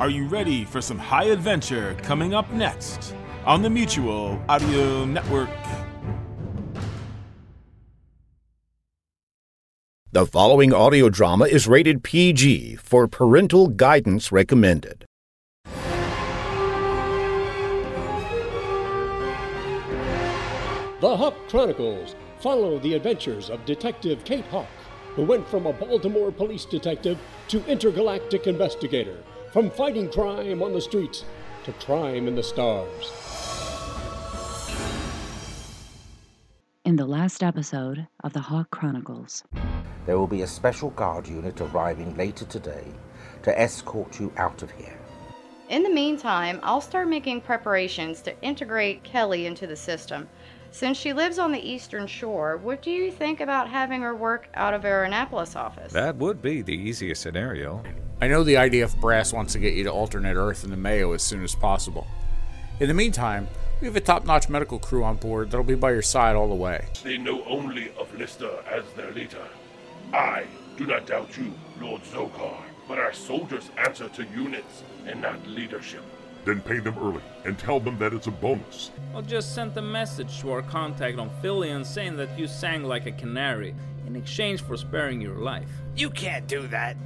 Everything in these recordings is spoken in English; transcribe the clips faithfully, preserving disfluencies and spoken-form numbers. Are you ready for some high adventure coming up next on the Mutual Audio Network? The following audio drama is rated P G for parental guidance recommended. The Hawk Chronicles follow the adventures of Detective Kate Hawk, who went from a Baltimore police detective to intergalactic investigator. From fighting crime on the streets to crime in the stars. In the last episode of The Hawk Chronicles. There will be a special guard unit arriving later today to escort you out of here. In the meantime, I'll start making preparations to integrate Kelly into the system. Since she lives on the Eastern Shore, what do you think about having her work out of our Annapolis office? That would be the easiest scenario. I know the I D F brass wants to get you to alternate Earth and the Mayo as soon as possible. In the meantime, we have a top-notch medical crew on board that'll be by your side all the way. They know only of Lister as their leader. I do not doubt you, Lord Zokar, but our soldiers answer to units and not leadership. Then pay them early and tell them that it's a bonus. I just sent a message to our contact on Phillian saying that you sang like a canary in exchange for sparing your life. You can't do that.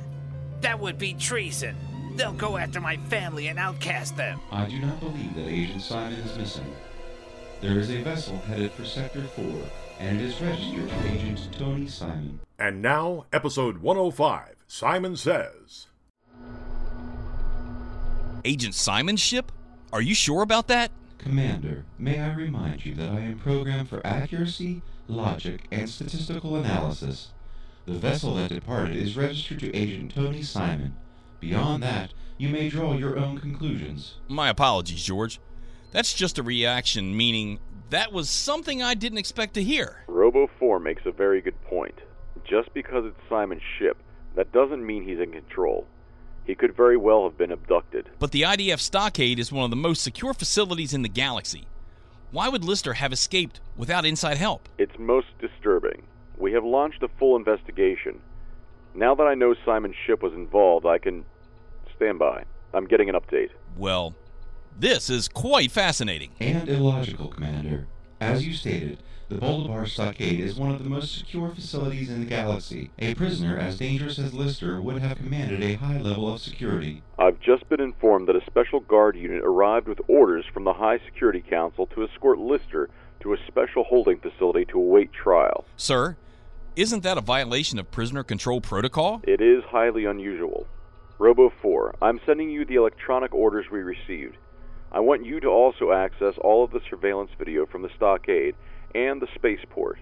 That would be treason. They'll go after my family and outcast them. I do not believe that Agent Simon is missing. There is a vessel headed for Sector four, and it is registered to Agent Tony Simon. And now, Episode one oh five, Simon Says. Agent Simon's ship? Are you sure about that? Commander, may I remind you that I am programmed for accuracy, logic, and statistical analysis. The vessel that departed is registered to Agent Tony Simon. Beyond that, you may draw your own conclusions. My apologies, George. That's just a reaction, meaning that was something I didn't expect to hear. Robo four makes a very good point. Just because it's Simon's ship, that doesn't mean he's in control. He could very well have been abducted. But the I D F Stockade is one of the most secure facilities in the galaxy. Why would Lister have escaped without inside help? It's most disturbing. We have launched a full investigation. Now that I know Simon's ship was involved, I can stand by. I'm getting an update. Well, this is quite fascinating. And illogical, Commander. As you stated, the Boulevard Stockade is one of the most secure facilities in the galaxy. A prisoner as dangerous as Lister would have commanded a high level of security. I've just been informed that a special guard unit arrived with orders from the High Security Council to escort Lister to a special holding facility to await trial. Sir, isn't that a violation of prisoner control protocol? It is highly unusual. Robo four, I'm sending you the electronic orders we received. I want you to also access all of the surveillance video from the stockade and the spaceport.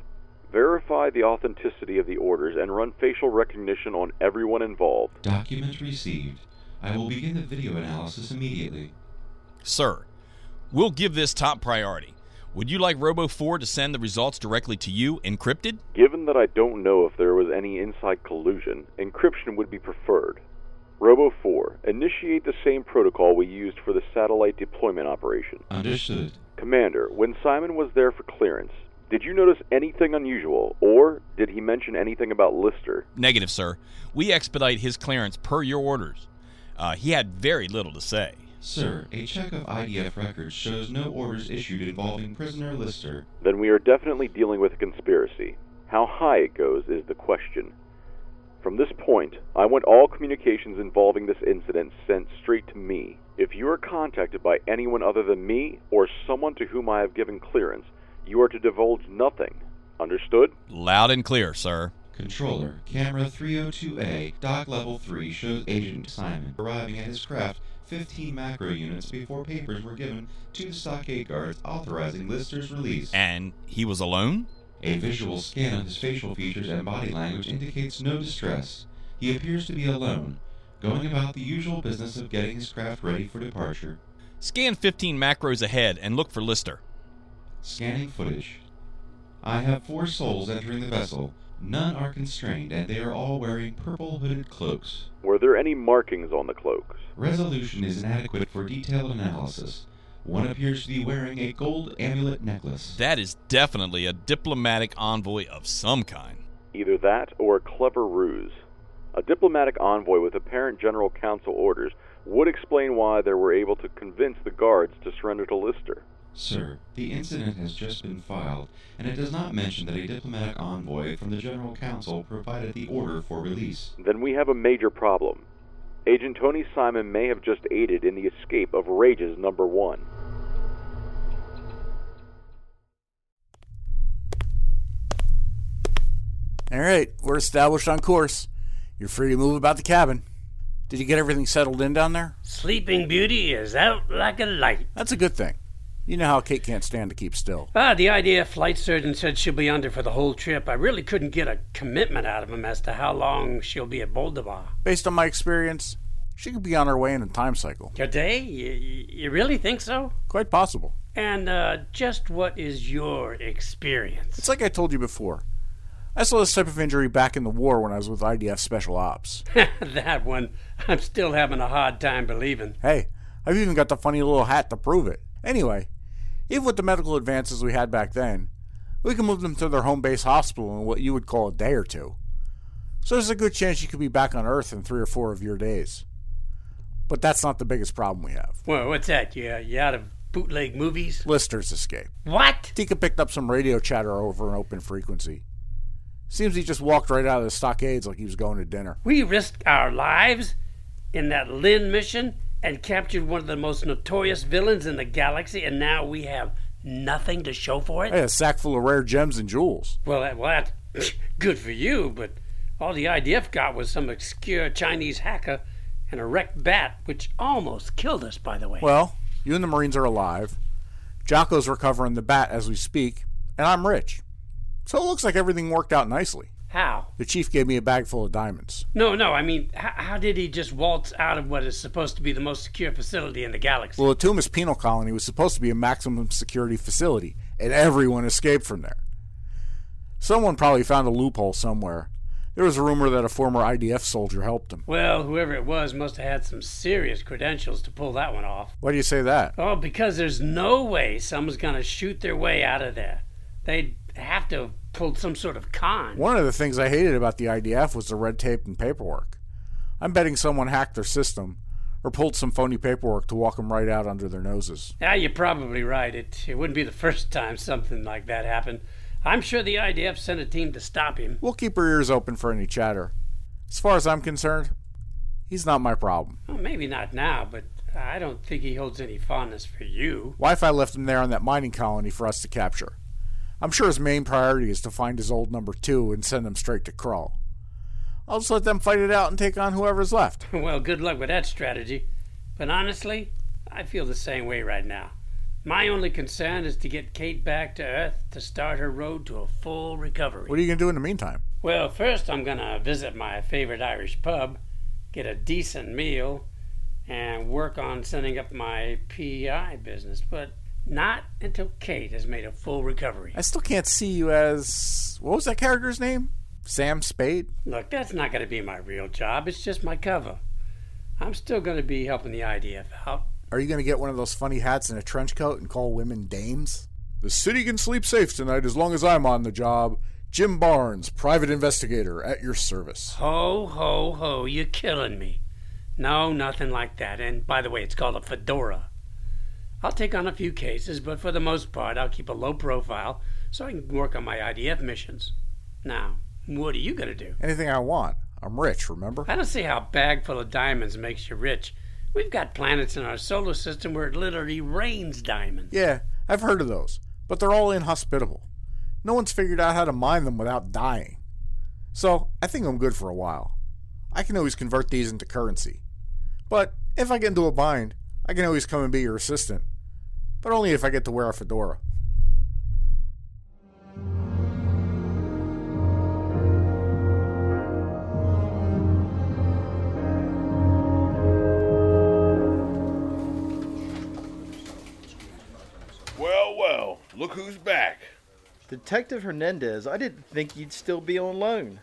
Verify the authenticity of the orders and run facial recognition on everyone involved. Document received. I will begin the video analysis immediately. Sir, we'll give this top priority. Would you like Robo four to send the results directly to you, encrypted? Given that I don't know if there was any inside collusion, encryption would be preferred. Robo four, initiate the same protocol we used for the satellite deployment operation. Understood. Commander, when Simon was there for clearance, did you notice anything unusual, or did he mention anything about Lister? Negative, sir. We expedite his clearance per your orders. Uh, he had very little to say. Sir, a check of I D F records shows no orders issued involving prisoner Lister. Then we are definitely dealing with a conspiracy. How high it goes is the question. From this point, I want all communications involving this incident sent straight to me. If you are contacted by anyone other than me or someone to whom I have given clearance, you are to divulge nothing. Understood? Loud and clear, sir. Controller, camera three oh two A, dock level three shows Agent Simon arriving at his craft fifteen macro units before papers were given to the stockade guards authorizing Lister's release. And he was alone? A visual scan of his facial features and body language indicates no distress. He appears to be alone. going about the usual business of getting his craft ready for departure. Scan fifteen macros ahead and look for Lister. Scanning footage. I have four souls entering the vessel. None are constrained, and they are all wearing purple hooded cloaks. Were there any markings on the cloaks? Resolution is inadequate for detailed analysis. One appears to be wearing a gold amulet necklace. That is definitely a diplomatic envoy of some kind. Either that or a clever ruse. A diplomatic envoy with apparent general council orders would explain why they were able to convince the guards to surrender to Lister. Sir, the incident has just been filed, and it does not mention that a diplomatic envoy from the General Council provided the order for release. Then we have a major problem. Agent Tony Simon may have just aided in the escape of Rages Number One. Alright, we're established on course. You're free to move about the cabin. Did you get everything settled in down there? Sleeping Beauty is out like a light. That's a good thing. You know how Kate can't stand to keep still. Ah, the I D F flight surgeon said she'll be under for the whole trip. I really couldn't get a commitment out of him as to how long she'll be at Boldavar. Based on my experience, she could be on her way in a time cycle. Today? You, you really think so? Quite possible. And uh, just what is your experience? It's like I told you before. I saw this type of injury back in the war when I was with I D F Special Ops. That one, I'm still having a hard time believing. Hey, I've even got the funny little hat to prove it. Anyway, even with the medical advances we had back then, we can move them to their home base hospital in what you would call a day or two. So there's a good chance you could be back on Earth in three or four of your days. But that's not the biggest problem we have. Well, what's that? You, you out of bootleg movies? Lister's escape. What? Tika picked up some radio chatter over an open frequency. Seems he just walked right out of the stockades like he was going to dinner. We risked our lives in that Lynn mission and captured one of the most notorious villains in the galaxy, and now we have nothing to show for it? Hey, a sack full of rare gems and jewels. Well, that, well that's good for you, but all the I D F got was some obscure Chinese hacker and a wrecked bat, which almost killed us, by the way. Well, you and the Marines are alive. Jocko's recovering the bat as we speak, and I'm rich. So it looks like everything worked out nicely. How? The chief gave me a bag full of diamonds. No, no, I mean, h- how did he just waltz out of what is supposed to be the most secure facility in the galaxy? Well, the Tumas Penal Colony was supposed to be a maximum security facility, and everyone escaped from there. Someone probably found a loophole somewhere. There was a rumor that a former I D F soldier helped him. Well, whoever it was must have had some serious credentials to pull that one off. Why do you say that? Oh, because there's no way someone's going to shoot their way out of there. They'd have to have pulled some sort of con. One of the things I hated about the I D F was the red tape and paperwork. I'm betting someone hacked their system or pulled some phony paperwork to walk them right out under their noses. Yeah, you're probably right. It, it wouldn't be the first time something like that happened. I'm sure the I D F sent a team to stop him. We'll keep our ears open for any chatter. As far as I'm concerned, he's not my problem. Well, maybe not now, but I don't think he holds any fondness for you. Wi-Fi left him there on that mining colony for us to capture. I'm sure his main priority is to find his old number two and send him straight to Crawl. I'll just let them fight it out and take on whoever's left. Well, good luck with that strategy. But honestly, I feel the same way right now. My only concern is to get Kate back to Earth to start her road to a full recovery. What are you going to do in the meantime? Well, first I'm going to visit my favorite Irish pub, get a decent meal, and work on setting up my P E I business. But not until Kate has made a full recovery. I still can't see you as... What was that character's name? Sam Spade? Look, that's not going to be my real job. It's just my cover. I'm still going to be helping the I D F out. Are you going to get one of those funny hats and a trench coat and call women dames? The city can sleep safe tonight as long as I'm on the job. Jim Barnes, private investigator, at your service. Ho, ho, ho. You're killing me. No, nothing like that. And by the way, it's called a fedora. I'll take on a few cases, but for the most part, I'll keep a low profile so I can work on my I D F missions. Now, what are you going to do? Anything I want. I'm rich, remember? I don't see how a bag full of diamonds makes you rich. We've got planets in our solar system where it literally rains diamonds. Yeah, I've heard of those, but they're all inhospitable. No one's figured out how to mine them without dying. So, I think I'm good for a while. I can always convert these into currency. But if I get into a bind, I can always come and be your assistant. But only if I get to wear a fedora. look who's back. Detective Hernandez, I didn't think you'd still be on loan.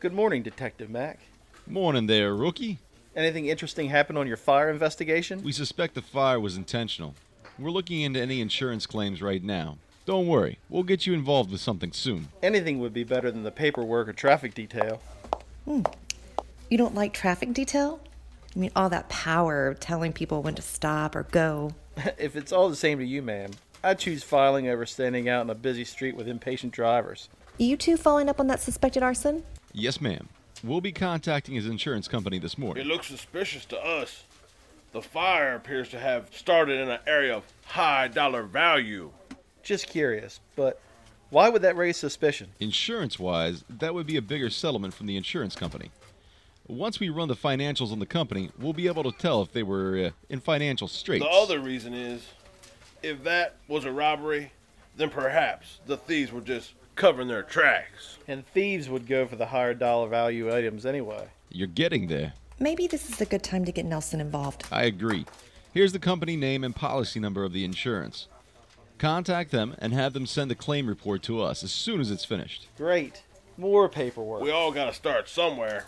Good morning, Detective Mac. Morning there, rookie. Anything interesting happen on your fire investigation? We suspect the fire was intentional. We're looking into any insurance claims right now. Don't worry, we'll get you involved with something soon. Anything would be better than the paperwork or traffic detail. Hmm. You don't like traffic detail? I mean, all that power of telling people when to stop or go. If it's all the same to you, ma'am, I choose filing over standing out in a busy street with impatient drivers. You two following up on that suspected arson? Yes, ma'am. We'll be contacting his insurance company this morning. It looks suspicious to us. The fire appears to have started in an area of high dollar value. Just curious, but why would that raise suspicion? Insurance-wise, that would be a bigger settlement from the insurance company. Once we run the financials on the company, we'll be able to tell if they were uh, in financial straits. The other reason is, if that was a robbery, then perhaps the thieves were just covering their tracks. And thieves would go for the higher dollar value items anyway. You're getting there. Maybe this is a good time to get Nelson involved. I agree. Here's the company name and policy number of the insurance. Contact them and have them send the claim report to us as soon as it's finished. Great. More paperwork. We all gotta start somewhere.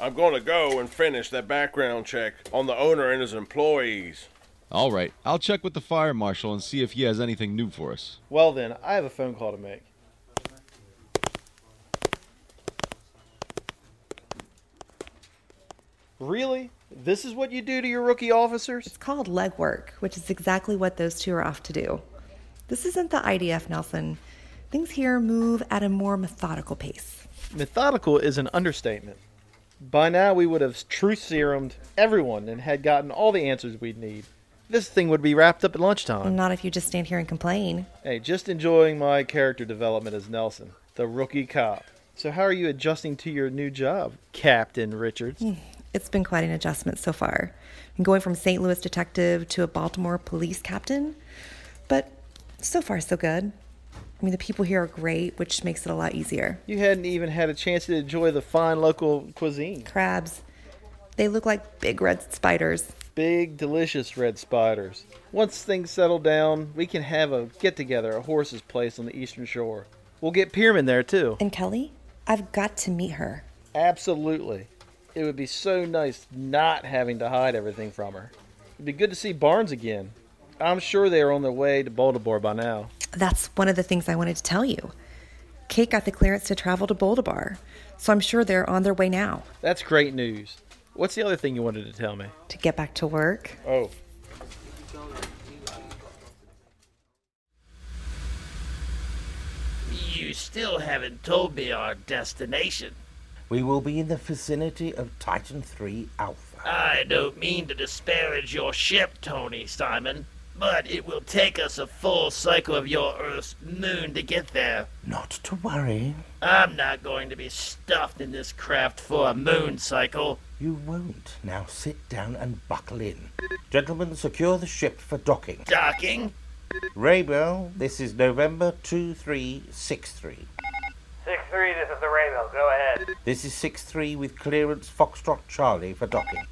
I'm going to go and finish that background check on the owner and his employees. All right. I'll check with the fire marshal and see if he has anything new for us. Well then, I have a phone call to make. Really? This is what you do to your rookie officers? It's called legwork, which is exactly what those two are off to do. This isn't the I D F, Nelson. Things here move at a more methodical pace. Methodical is an understatement. By now, we would have truth serumed everyone and had gotten all the answers we'd need. This thing would be wrapped up at lunchtime. Not if you just stand here and complain. Hey, just enjoying my character development as Nelson, the rookie cop. So how are you adjusting to your new job, Captain Richards? It's been quite an adjustment so far. I'm going from Saint Louis detective to a Baltimore police captain. But so far, so good. I mean, the people here are great, which makes it a lot easier. You hadn't even had a chance to enjoy the fine local cuisine. Crabs. They look like big red spiders. Big, delicious red spiders. Once things settle down, we can have a get-together at Horse's place on the Eastern Shore. We'll get Pierman there, too. And Kelly? I've got to meet her. Absolutely. It would be so nice not having to hide everything from her. It'd be good to see Barnes again. I'm sure they are on their way to Boldavar by now. That's one of the things I wanted to tell you. Kate got the clearance to travel to Boldavar, so I'm sure they're on their way now. That's great news. What's the other thing you wanted to tell me? To get back to work. Oh. You still haven't told me our destination. We will be in the vicinity of Titan three Alpha. I don't mean to disparage your ship, Tony Simon. But it will take us a full cycle of your Earth's moon to get there. Not to worry. I'm not going to be stuffed in this craft for a moon cycle. You won't. Now sit down and buckle in. Gentlemen, secure the ship for docking. Docking? Raybell, this is November two three six three. six three, this is the Raybell. Go ahead. This is six three with clearance Foxtrot Charlie for docking.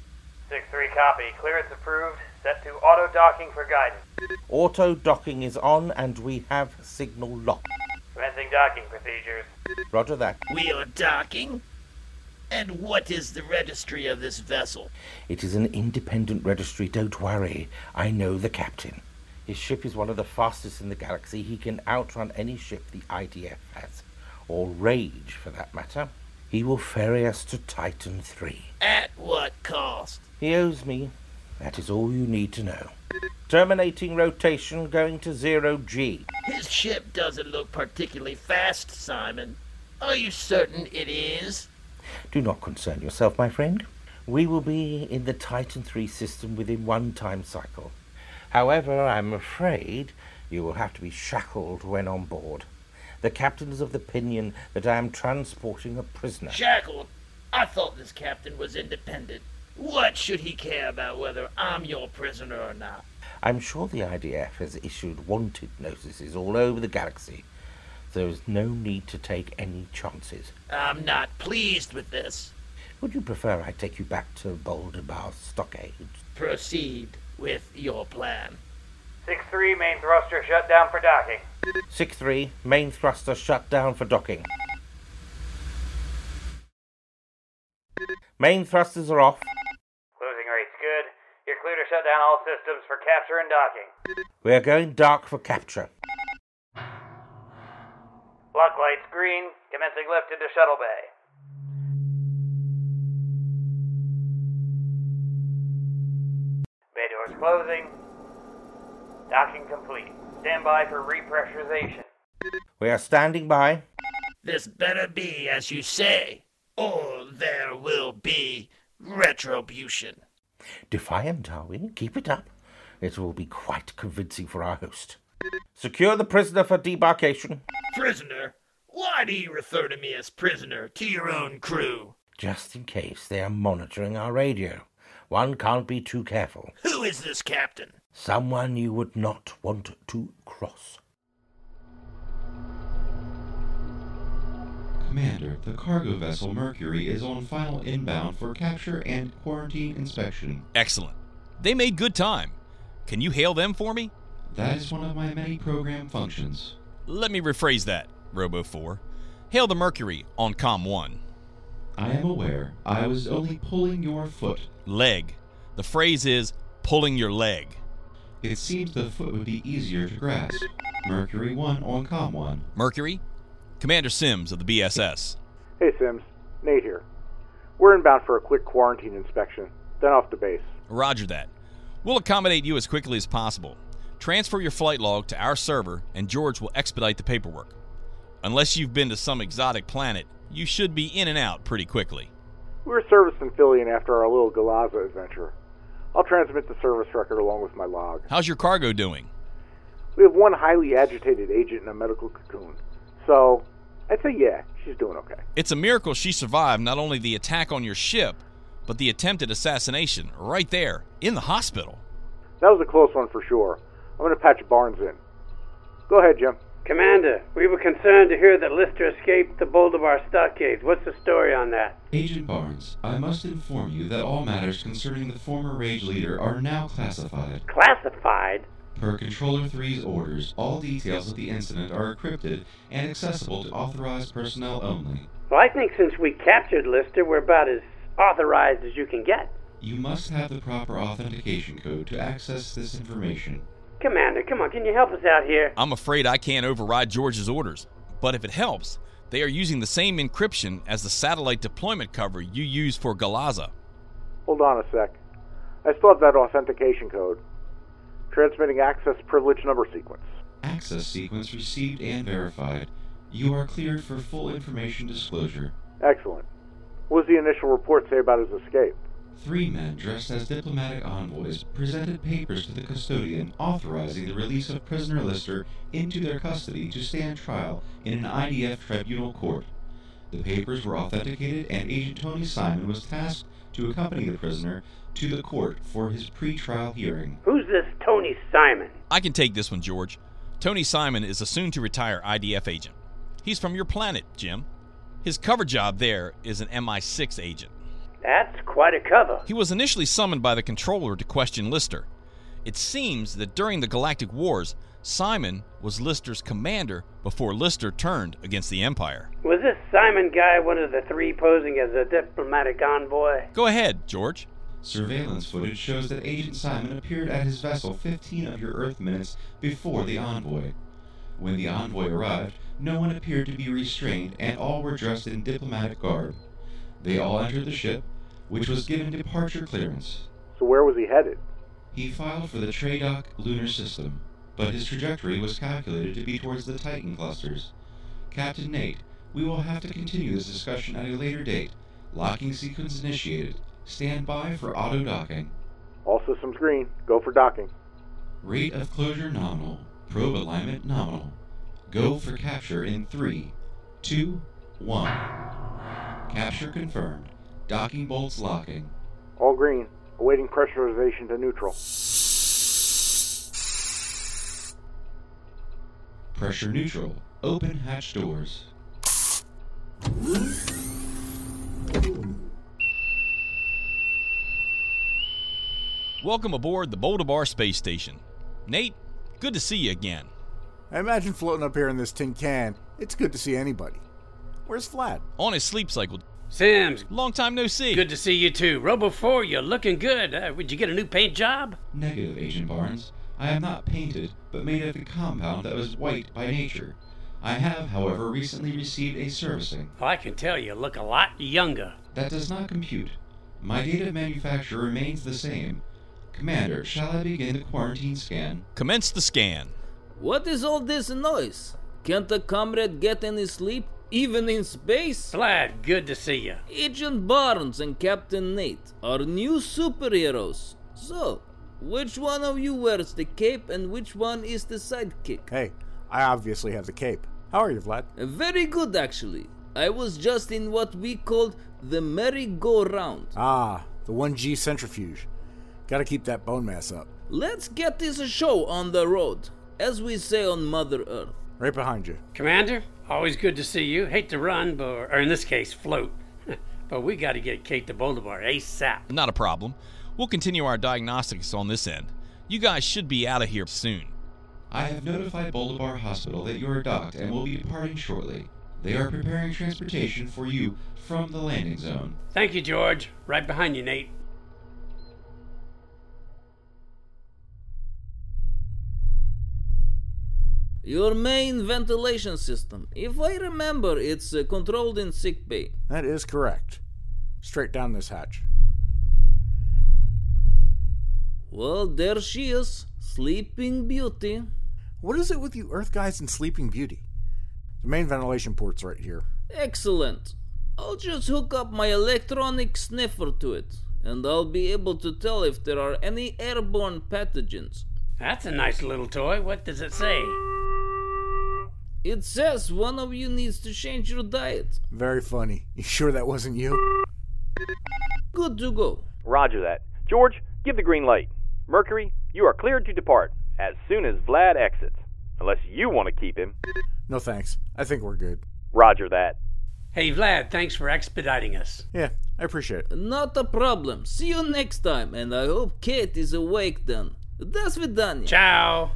six three, copy. Clearance approved. Set to auto-docking for guidance. Auto-docking is on, and we have signal locked. Commencing docking procedures. Roger that. We are docking? And what is the registry of this vessel? It is an independent registry, don't worry. I know the captain. His ship is one of the fastest in the galaxy. He can outrun any ship the I D F has, or Rage, for that matter. He will ferry us to Titan three. At what cost? He owes me. That is all you need to know. Terminating rotation, going to zero G. His ship doesn't look particularly fast, Simon. Are you certain it is? Do not concern yourself, my friend. We will be in the Titan three system within one time cycle. However, I'm afraid you will have to be shackled when on board. The captain is of the opinion that I am transporting a prisoner. Shackled? I thought this captain was independent. What should he care about whether I'm your prisoner or not? I'm sure the I D F has issued wanted notices all over the galaxy. There is no need to take any chances. I'm not pleased with this. Would you prefer I take you back to Boulevard Stockade? Proceed with your plan. six three, main thruster shut down for docking. six three, main thruster shut down for docking. Main thrusters are off. Closing rates good. You're clear to shut down all systems for capture and docking. We are going dark for capture. Lock lights green. Commencing lift into shuttle bay. Bay doors closing. Docking complete. Stand by for repressurization. We are standing by. This better be as you say, or there will be retribution. Defiant, are we? Keep it up. It will be quite convincing for our host. Secure the prisoner for debarkation. Prisoner? Why do you refer to me as prisoner to your own crew? Just in case they are monitoring our radio. One can't be too careful. Who is this captain? Someone you would not want to cross. Commander, the cargo vessel Mercury is on final inbound for capture and quarantine inspection. Excellent. They made good time. Can you hail them for me? That is one of my many program functions. Let me rephrase that, Robo four. Hail the Mercury on Com one. I am aware. I was only pulling your foot. Leg. The phrase is, pulling your leg. It seems the foot would be easier to grasp. Mercury one on Com one. Mercury? Commander Sims of the B S S. Hey Sims, Nate here. We're inbound for a quick quarantine inspection, then off to base. Roger that. We'll accommodate you as quickly as possible. Transfer your flight log to our server, and George will expedite the paperwork. Unless you've been to some exotic planet, you should be in and out pretty quickly. We were servicing Phillian after our little Galaza adventure. I'll transmit the service record along with my log. How's your cargo doing? We have one highly agitated agent in a medical cocoon, so I'd say yeah, she's doing okay. It's a miracle she survived not only the attack on your ship, but the attempted assassination right there, in the hospital. That was a close one for sure. I'm going to patch Barnes in. Go ahead, Jim. Commander, we were concerned to hear that Lister escaped the Boulevard Stockade. What's the story on that? Agent Barnes, I must inform you that all matters concerning the former Rage leader are now classified. Classified? Per Controller three's orders, all details of the incident are encrypted and accessible to authorized personnel only. Well, I think since we captured Lister, we're about as authorized as you can get. You must have the proper authentication code to access this information. Commander, come on, can you help us out here? I'm afraid I can't override George's orders, but if it helps, they are using the same encryption as the satellite deployment cover you use for Galaza. Hold on a sec. I still have that authentication code. Transmitting access privilege number sequence. Access sequence received and verified. You are cleared for full information disclosure. Excellent. What does the initial report say about his escape? Three men dressed as diplomatic envoys presented papers to the custodian authorizing the release of prisoner Lister into their custody to stand trial in an I D F tribunal court. The papers were authenticated and Agent Tony Simon was tasked to accompany the prisoner to the court for his pre-trial hearing. Who's this Tony Simon? I can take this one, George. Tony Simon is a soon-to-retire I D F agent. He's from your planet, Jim. His cover job there is an M I six agent. That's quite a cover. He was initially summoned by the Controller to question Lister. It seems that during the Galactic Wars, Simon was Lister's commander before Lister turned against the Empire. Was this Simon guy one of the three posing as a diplomatic envoy? Go ahead, George. Surveillance footage shows that Agent Simon appeared at his vessel fifteen of your Earth minutes before the envoy. When the envoy arrived, no one appeared to be restrained and all were dressed in diplomatic garb. They all entered the ship, which was given departure clearance. So where was he headed? He filed for the Tradoc lunar system, but his trajectory was calculated to be towards the Titan clusters. Captain Nate, we will have to continue this discussion at a later date. Locking sequence initiated. Stand by for auto-docking. All systems green. Go for docking. Rate of closure nominal. Probe alignment nominal. Go for capture in three, two, one. Capture confirmed. Docking bolts locking. All green. Awaiting pressurization to neutral. Pressure neutral. Open hatch doors. Welcome aboard the Boldavar Space Station. Nate, good to see you again. I imagine floating up here in this tin can, it's good to see anybody. Where's Vlad? On his sleep cycle. Sims. Long time no see. Good to see you too. Robo four, you're looking good. Uh, would you get a new paint job? Negative, Agent Barnes. I am not painted, but made of a compound that was white by nature. I have, however, recently received a servicing. Well, I can tell you look a lot younger. That does not compute. My date of manufacture remains the same. Commander, shall I begin the quarantine scan? Commence the scan. What is all this noise? Can't a comrade get any sleep? Even in space? Vlad, good to see you. Agent Barnes and Captain Nate are new superheroes. So, which one of you wears the cape and which one is the sidekick? Hey, I obviously have the cape. How are you, Vlad? Very good, actually. I was just in what we called the merry-go-round. Ah, the one G centrifuge. Gotta keep that bone mass up. Let's get this show on the road, as we say on Mother Earth. Right behind you. Commander, always good to see you. Hate to run, but, or in this case, float. But we got to get Kate to Boldavar ASAP. Not a problem. We'll continue our diagnostics on this end. You guys should be out of here soon. I have notified Boldavar Hospital that you are docked and will be departing shortly. They are preparing transportation for you from the landing zone. Thank you, George. Right behind you, Nate. Your main ventilation system. If I remember, it's uh, controlled in sick bay. That is correct. Straight down this hatch. Well, there she is. Sleeping Beauty. What is it with you Earth guys and Sleeping Beauty? The main ventilation port's right here. Excellent. I'll just hook up my electronic sniffer to it, and I'll be able to tell if there are any airborne pathogens. That's a nice little toy. What does it say? It says one of you needs to change your diet. Very funny. You sure that wasn't you? Good to go. Roger that. George, give the green light. Mercury, you are cleared to depart as soon as Vlad exits. Unless you want to keep him. No thanks. I think we're good. Roger that. Hey Vlad, thanks for expediting us. Yeah, I appreciate it. Not a problem. See you next time, and I hope Kate is awake then. До свидания. Ciao.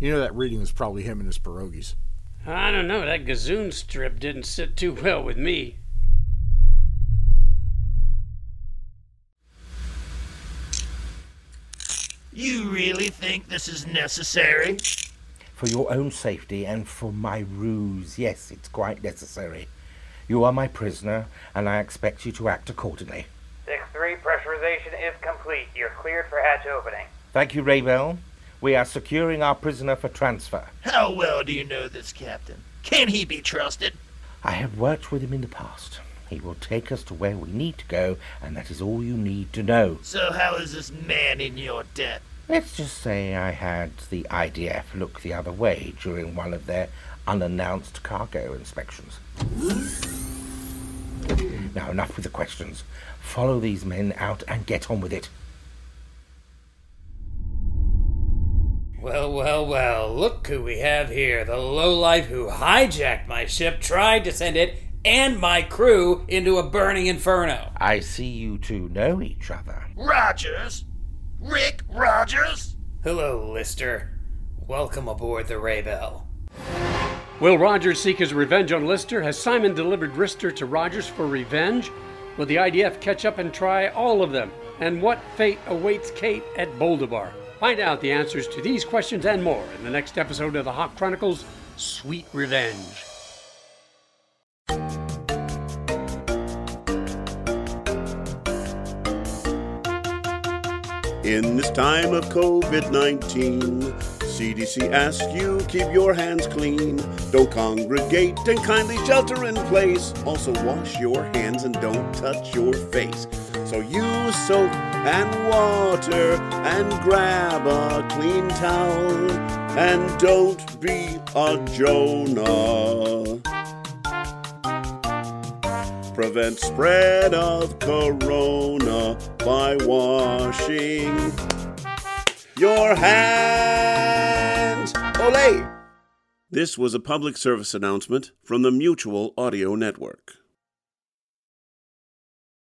You know that reading was probably him and his pierogies. I don't know. That gazoon strip didn't sit too well with me. You really think this is necessary? For your own safety and for my ruse, yes, it's quite necessary. You are my prisoner, and I expect you to act accordingly. six three, pressurization is complete. You're cleared for hatch opening. Thank you, Raybell. We are securing our prisoner for transfer. How well do you know this, Captain? Can he be trusted? I have worked with him in the past. He will take us to where we need to go, and that is all you need to know. So how is this man in your debt? Let's just say I had the I D F look the other way during one of their unannounced cargo inspections. Now, enough with the questions. Follow these men out and get on with it. Well, well, well, look who we have here. The lowlife who hijacked my ship, tried to send it and my crew into a burning inferno. I see you two know each other. Rogers? Rick Rogers? Hello, Lister. Welcome aboard the Raybell. Will Rogers seek his revenge on Lister? Has Simon delivered Lister to Rogers for revenge? Will the I D F catch up and try all of them? And what fate awaits Kate at Boldavar? Find out the answers to these questions and more in the next episode of The Hawk Chronicles, Sweet Revenge. In this time of covid nineteen, C D C asks you keep your hands clean. Don't congregate and kindly shelter in place. Also wash your hands and don't touch your face. So use soap and water and grab a clean towel and don't be a Jonah. Prevent spread of corona by washing your hands. Olé! This was a public service announcement from the Mutual Audio Network.